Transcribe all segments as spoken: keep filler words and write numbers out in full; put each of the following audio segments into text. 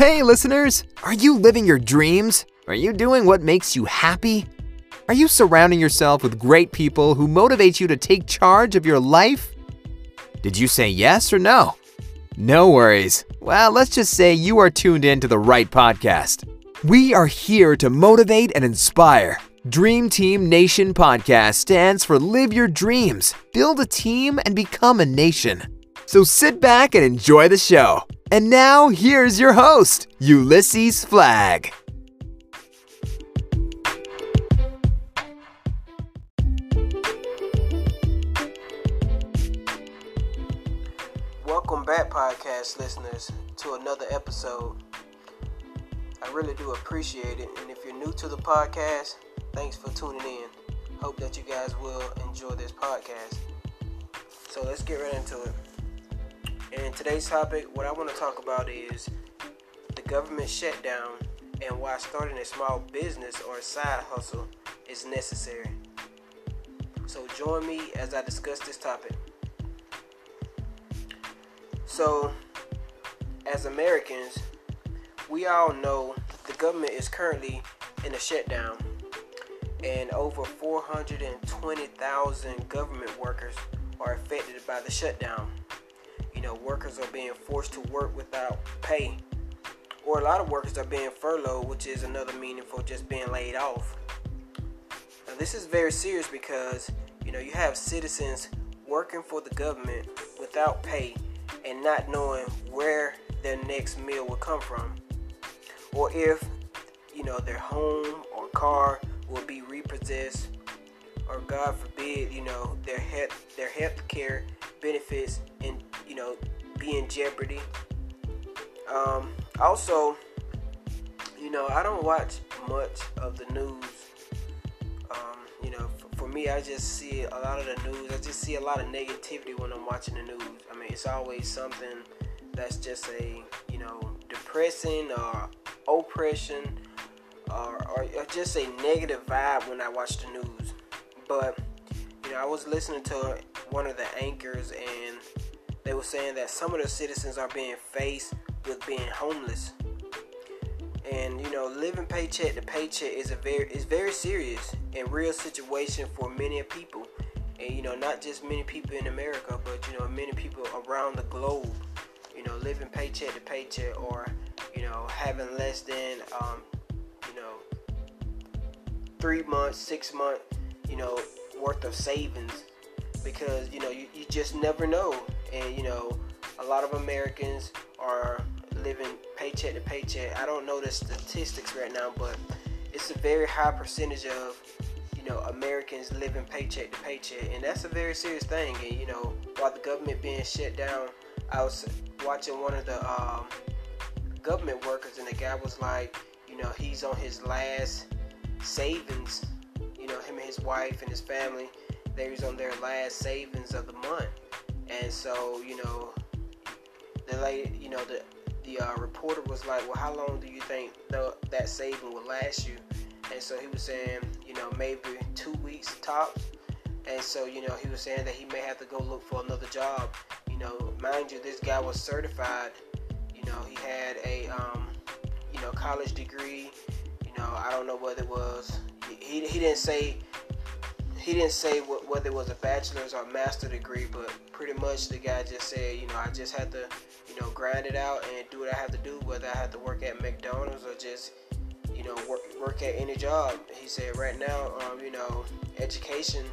Hey listeners, are you living your dreams? Are you doing what makes you happy? Are you surrounding yourself with great people who motivate you to take charge of your life? Did you say yes or no? No worries. Well, let's just say you are tuned in to the right podcast. We are here to motivate and inspire. Dream Team Nation Podcast stands for Live Your Dreams, Build a Team, and Become a Nation. So sit back and enjoy the show. And now, here's your host, Ulysses Flagg. Welcome back, podcast listeners, to another episode. I really do appreciate it, and if you're new to the podcast, thanks for tuning in. Hope that you guys will enjoy this podcast. So let's get right into it. And today's topic, what I want to talk about is the government shutdown and why starting a small business or a side hustle is necessary. So join me as I discuss this topic. So, as Americans, we all know the government is currently in a shutdown, and over four hundred twenty thousand government workers are affected by the shutdown. You know, workers are being forced to work without pay, or a lot of workers are being furloughed, which is another meaning for just being laid off. Now, this is very serious because, you know, you have citizens working for the government without pay and not knowing where their next meal will come from, or if, you know, their home or car will be repossessed, or God forbid, you know, their health, their health care benefits and, you know, be in jeopardy. Um, also, you know, I don't watch much of the news. Um, you know, for, for me, I just see a lot of the news. I just see a lot of negativity when I'm watching the news. I mean, it's always something that's just a, you know, depressing or oppression or, or, or just a negative vibe when I watch the news. But, you know, I was listening to one of the anchors, and they were saying that some of the citizens are being faced with being homeless. And, you know, living paycheck to paycheck is a very is very serious and real situation for many people. And, you know, not just many people in America, but, you know, many people around the globe, you know, living paycheck to paycheck, or, you know, having less than, um, you know, three months, six months, you know, worth of savings. Because, you know, you, you just never know. And, you know, a lot of Americans are living paycheck to paycheck. I don't know the statistics right now, but it's a very high percentage of, you know, Americans living paycheck to paycheck. And that's a very serious thing. And, you know, while the government being shut down, I was watching one of the um, government workers, and the guy was like, you know, he's on his last savings. You know, him and his wife and his family, they was on their last savings of the month. And so, you know, the lady, you know, the the uh, reporter was like, well, how long do you think the, that saving will last you? And so he was saying, you know, maybe two weeks tops. And so, you know, he was saying that he may have to go look for another job. You know, mind you, this guy was certified. You know, he had a, um, you know, college degree. You know, I don't know whether it was, he, he didn't say, He didn't say what, whether it was a bachelor's or master degree, but pretty much the guy just said, you know, I just had to, you know, grind it out and do what I have to do, whether I have to work at McDonald's or just, you know, work work at any job. He said right now, um, you know, education,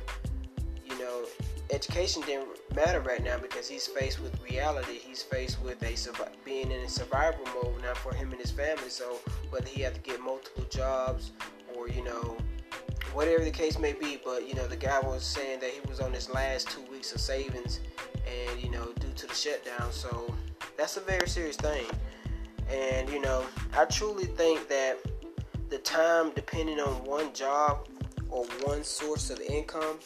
you know, education didn't matter right now because he's faced with reality. He's faced with a being in a survival mode now for him and his family. So whether he had to get multiple jobs or, you know, whatever the case may be, but, you know, the guy was saying that he was on his last two weeks of savings and, you know, due to the shutdown. So that's a very serious thing. And, you know, I truly think that the time depending on one job or one source of income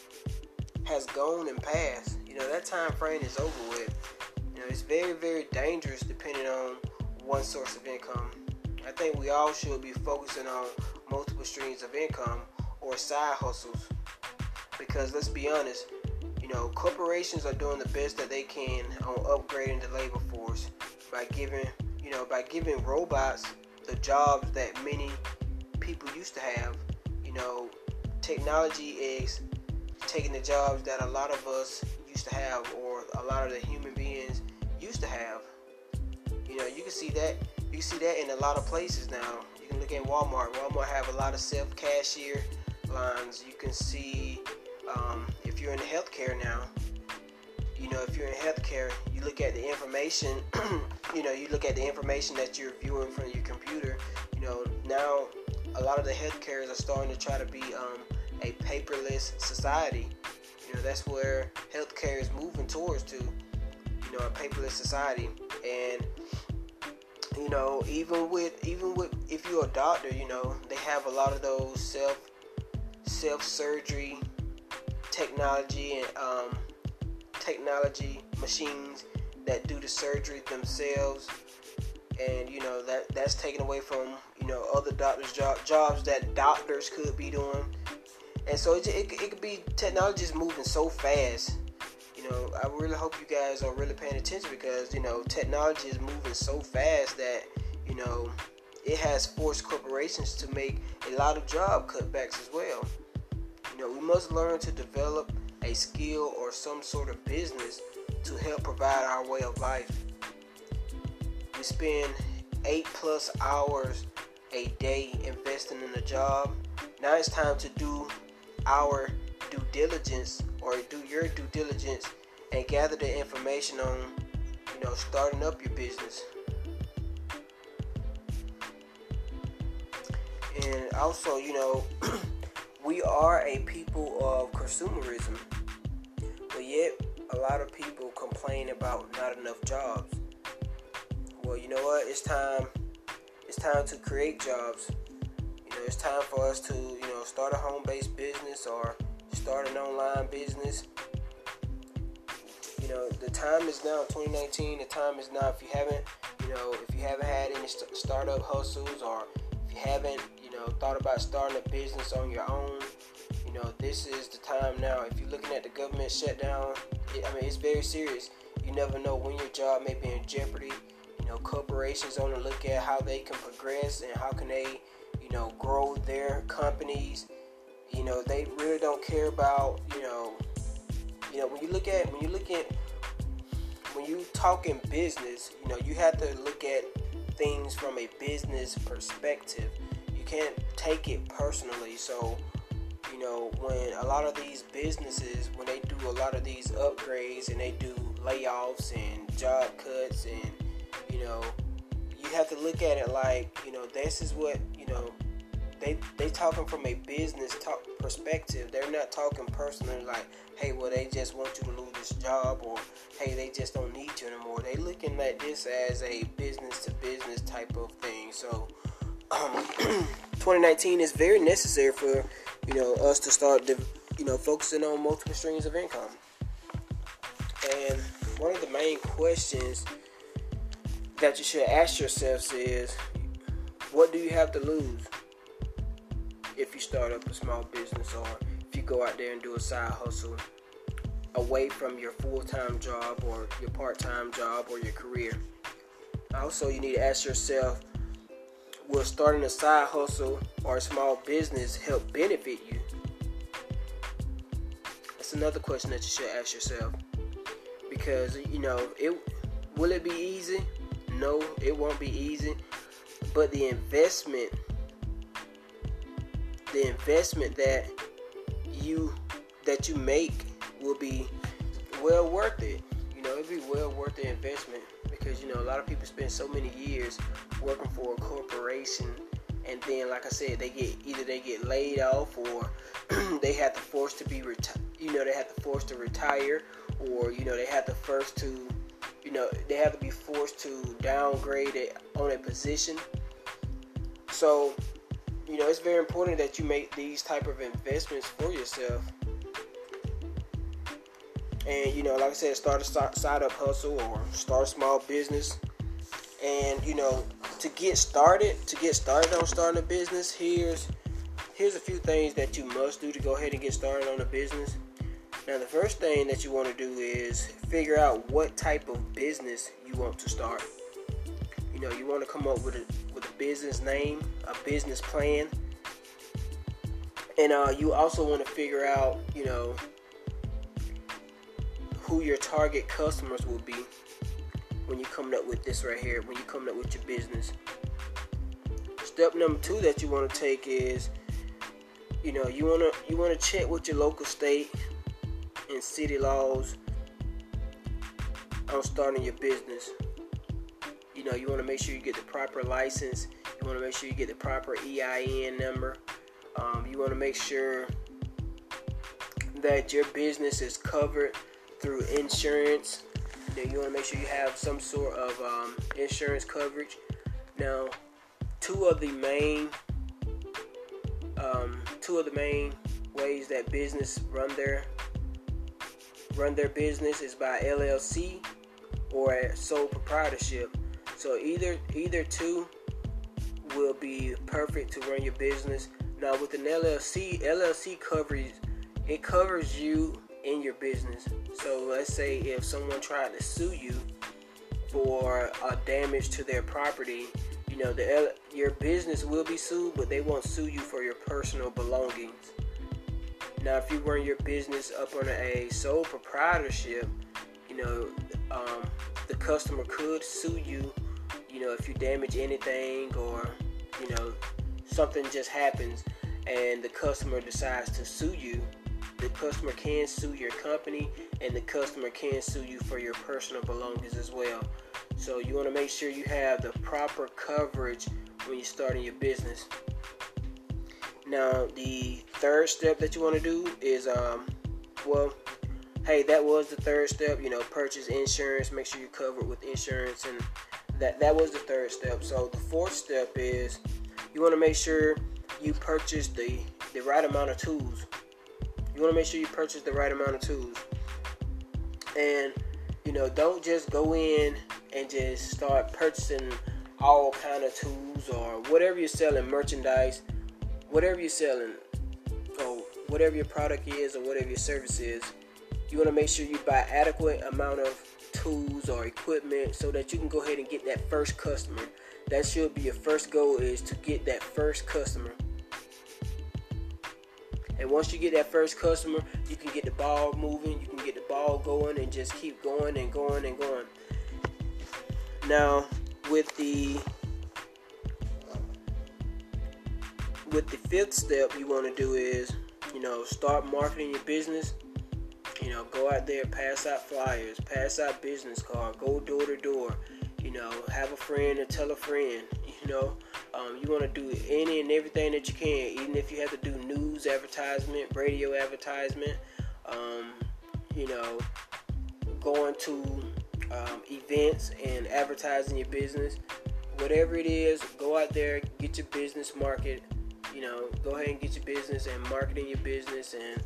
has gone and passed. You know, that time frame is over with. You know, it's very, very dangerous depending on one source of income. I think we all should be focusing on multiple streams of income or side hustles, because let's be honest, you know, corporations are doing the best that they can on upgrading the labor force by giving you know, by giving robots the jobs that many people used to have, you know, technology is taking the jobs that a lot of us used to have, or a lot of the human beings used to have. You know, you can see that. You can see that in a lot of places now. You can look at Walmart. Walmart have a lot of self-cashier lines. You can see um, if you're in healthcare now. You know, if you're in healthcare, you look at the information. you know, you look at the information that you're viewing from your computer. You know, now a lot of the healthcares are starting to try to be um, a paperless society. You know, that's where healthcare is moving towards to. You know, a paperless society. And you know, even with even with if you're a doctor, you know, they have a lot of those self self surgery technology and um, technology machines that do the surgery themselves. And you know, that that's taken away from, you know, other doctors' job, jobs that doctors could be doing. And so it it, it could be technology is moving so fast. You know, I really hope you guys are really paying attention, because, you know, technology is moving so fast that, you know, it has forced corporations to make a lot of job cutbacks as well. You know, we must learn to develop a skill or some sort of business to help provide our way of life. We spend eight plus hours a day investing in a job. Now it's time to do our due diligence, or do your due diligence, and gather the information on, you know, starting up your business. And also, you know, we are a people of consumerism, but yet a lot of people complain about not enough jobs. Well, you know what? It's time. It's time to create jobs. You know, it's time for us to, you know, start a home-based business or start an online business. You know, the time is now. Twenty nineteen, the time is now. If you haven't, you know, if you haven't had any st- startup hustles, or if you haven't, you know, thought about starting a business on your own, you know, this is the time now. If you're looking at the government shutdown, it, I mean, it's very serious. You never know when your job may be in jeopardy. You know, corporations want to look at how they can progress and how can they, you know, grow their companies. You know, they really don't care about, you know, you know, when you look at, when you look at, when you talk in business, you know, you have to look at things from a business perspective. You can't take it personally. So, you know, when a lot of these businesses, when they do a lot of these upgrades and they do layoffs and job cuts, and, you know, you have to look at it like, you know, this is what, you know, They they talking from a business talk perspective. They're not talking personally like, hey, well, they just want you to lose this job, or hey, they just don't need you anymore. They looking at this as a business to business type of thing. So um, twenty nineteen is very necessary for, you know, us to start, you know, focusing on multiple streams of income. And one of the main questions that you should ask yourselves is, what do you have to lose if you start up a small business, or if you go out there and do a side hustle away from your full-time job or your part-time job or your career? Also, you need to ask yourself, will starting a side hustle or a small business help benefit you? That's another question that you should ask yourself, because, you know, it will it be easy? No, it won't be easy, but the investment The investment that you that you make will be well worth it. You know, it'll be well worth the investment, because, you know, a lot of people spend so many years working for a corporation, and then, like I said, they get either they get laid off, or they have to force to be reti- you know, they have to force to retire, or, you know, they have to first to, you know, they have to be forced to downgrade it on a position. So, you know, it's very important that you make these type of investments for yourself. And, you know, like I said, start a side up hustle or start a small business. And, you know, to get started, to get started on starting a business, here's here's a few things that you must do to go ahead and get started on a business. Now, the first thing that you want to do is figure out what type of business you want to start. know, you want to come up with a with a business name, a business plan, and uh, you also want to figure out, you know, who your target customers will be when you're coming up with this right here, when you're coming up with your business. Step number two that you want to take is, you know, you want to you want to check with your local, state, and city laws on starting your business. You know, you want to make sure you get the proper license. You want to make sure you get the proper E I N number. Um, you want to make sure that your business is covered through insurance. You know, you want to make sure you have some sort of um, insurance coverage. Now, two of the main um, two of the main ways that business run their run their business is by L L C or sole proprietorship. So either either two will be perfect to run your business. Now with an L L C, L L C covers it covers you in your business. So let's say if someone tried to sue you for uh, damage to their property, you know, the L- your business will be sued, but they won't sue you for your personal belongings. Now, if you run your business up under a sole proprietorship, you know, um, the customer could sue you, you know, if you damage anything or, you know, something just happens and the customer decides to sue you. The customer can sue your company, and the customer can sue you for your personal belongings as well. So you want to make sure you have the proper coverage when you're starting your business. Now, the third step that you want to do is, um, well, hey, that was the third step. You know, purchase insurance. Make sure you're covered with insurance, and that that was the third step. So the fourth step is you want to make sure you purchase the the right amount of tools. You want to make sure you purchase the right amount of tools. And, you know, don't just go in and just start purchasing all kind of tools or whatever you're selling, merchandise, whatever you're selling, or whatever your product is or whatever your service is. You want to make sure you buy adequate amount of tools or equipment so that you can go ahead and get that first customer. That should be your first goal, is to get that first customer. And once you get that first customer, you can get the ball moving, you can get the ball going, and just keep going and going and going. Now, with the with the fifth step you want to do is, you know, start marketing your business. You know, go out there, pass out flyers, pass out business cards, go door to door. You know, have a friend and tell a friend, you know. Um, you want to do any and everything that you can, even if you have to do news advertisement, radio advertisement, um, you know, going to um, events and advertising your business. Whatever it is, go out there, get your business market, you know, go ahead and get your business and marketing your business, and,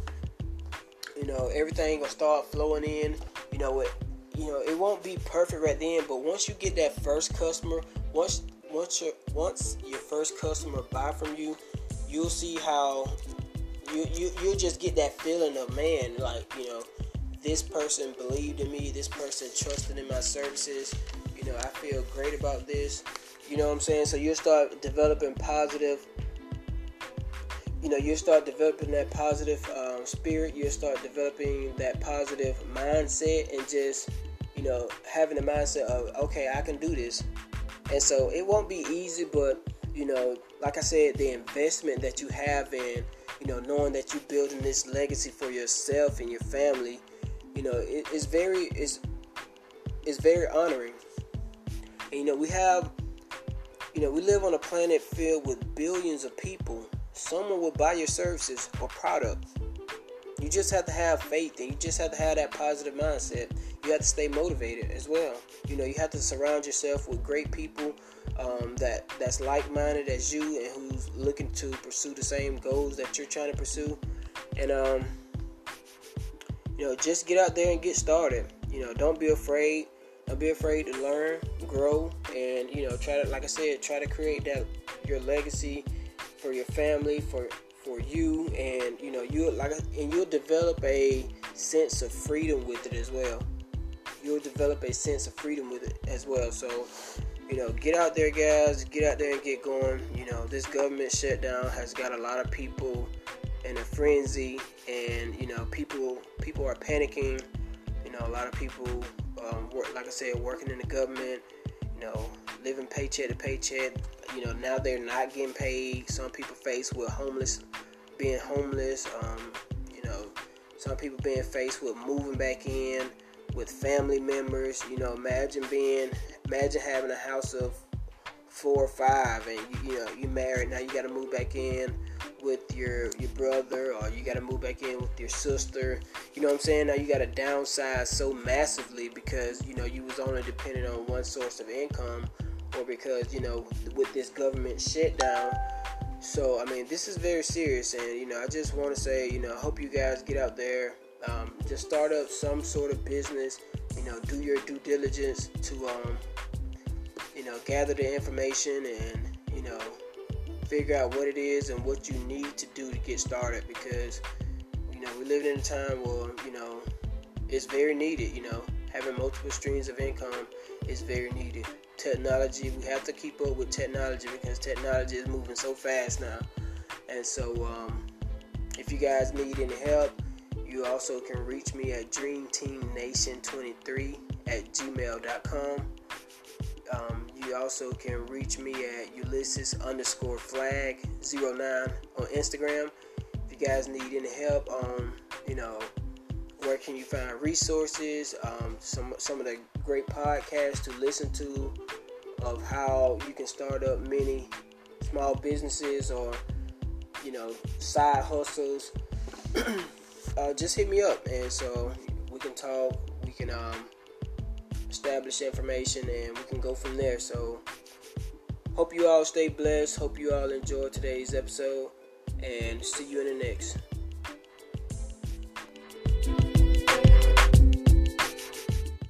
you know, everything will start flowing in. You know, it, you know, it won't be perfect right then, but once you get that first customer, once Once your, once your first customer buy from you, you'll see how you, you, you'll just get that feeling of, man, like, you know, this person believed in me, this person trusted in my services, you know, I feel great about this, you know what I'm saying? So you'll start developing positive, you know, you'll start developing that positive um, spirit, you'll start developing that positive mindset, and just, you know, having the mindset of, okay, I can do this. And so it won't be easy, but, you know, like I said, the investment that you have in, you know, knowing that you're building this legacy for yourself and your family, you know, it, it's very, it's, it's very honoring. And, you know, we have, you know, we live on a planet filled with billions of people. Someone will buy your services or products. You just have to have faith, and you just have to have that positive mindset. You have to stay motivated as well. You know, you have to surround yourself with great people um, that that's like-minded as you and who's looking to pursue the same goals that you're trying to pursue. And, um, you know, just get out there and get started. You know, don't be afraid. Don't be afraid to learn, grow, and, you know, try to, like I said, try to create that your legacy for your family, for for you, and, you know, you like, and you'll develop a sense of freedom with it as well. You'll develop a sense of freedom with it as well. So, you know, get out there, guys. Get out there and get going. You know, this government shutdown has got a lot of people in a frenzy, and you know, people people are panicking. You know, a lot of people, um, work, like I said, working in the government. You know, living paycheck to paycheck. You know, now they're not getting paid. Some people faced with homeless, being homeless. Um, you know, some people being faced with moving back in with family members. You know, imagine being. Imagine having a house of four or five, and you, you know you married. Now you got to move back in with your your brother, or you got to move back in with your sister. You know what I'm saying? Now you got to downsize so massively because you know you was only dependent on one source of income, or because you know with this government shutdown. So I mean, this is very serious, and you know I just want to say you know I hope you guys get out there, um, just start up some sort of business. You know, do your due diligence to. Um, You know, gather the information and, you know, figure out what it is and what you need to do to get started because, you know, we live in a time where, you know, it's very needed, you know. Having multiple streams of income is very needed. Technology, we have to keep up with technology because technology is moving so fast now. And so, um, if you guys need any help, you also can reach me at dream team nation twenty-three at gmail dot com. Um, you also can reach me at Ulysses underscore flag zero nine on Instagram. If you guys need any help on, um, you know, where can you find resources, um, some some of the great podcasts to listen to of how you can start up many small businesses or, you know, side hustles, uh, just hit me up. And so we can talk, we can, um, establish information and we can go from there. So hope you all stay blessed. Hope you all enjoy today's episode and see you in the next.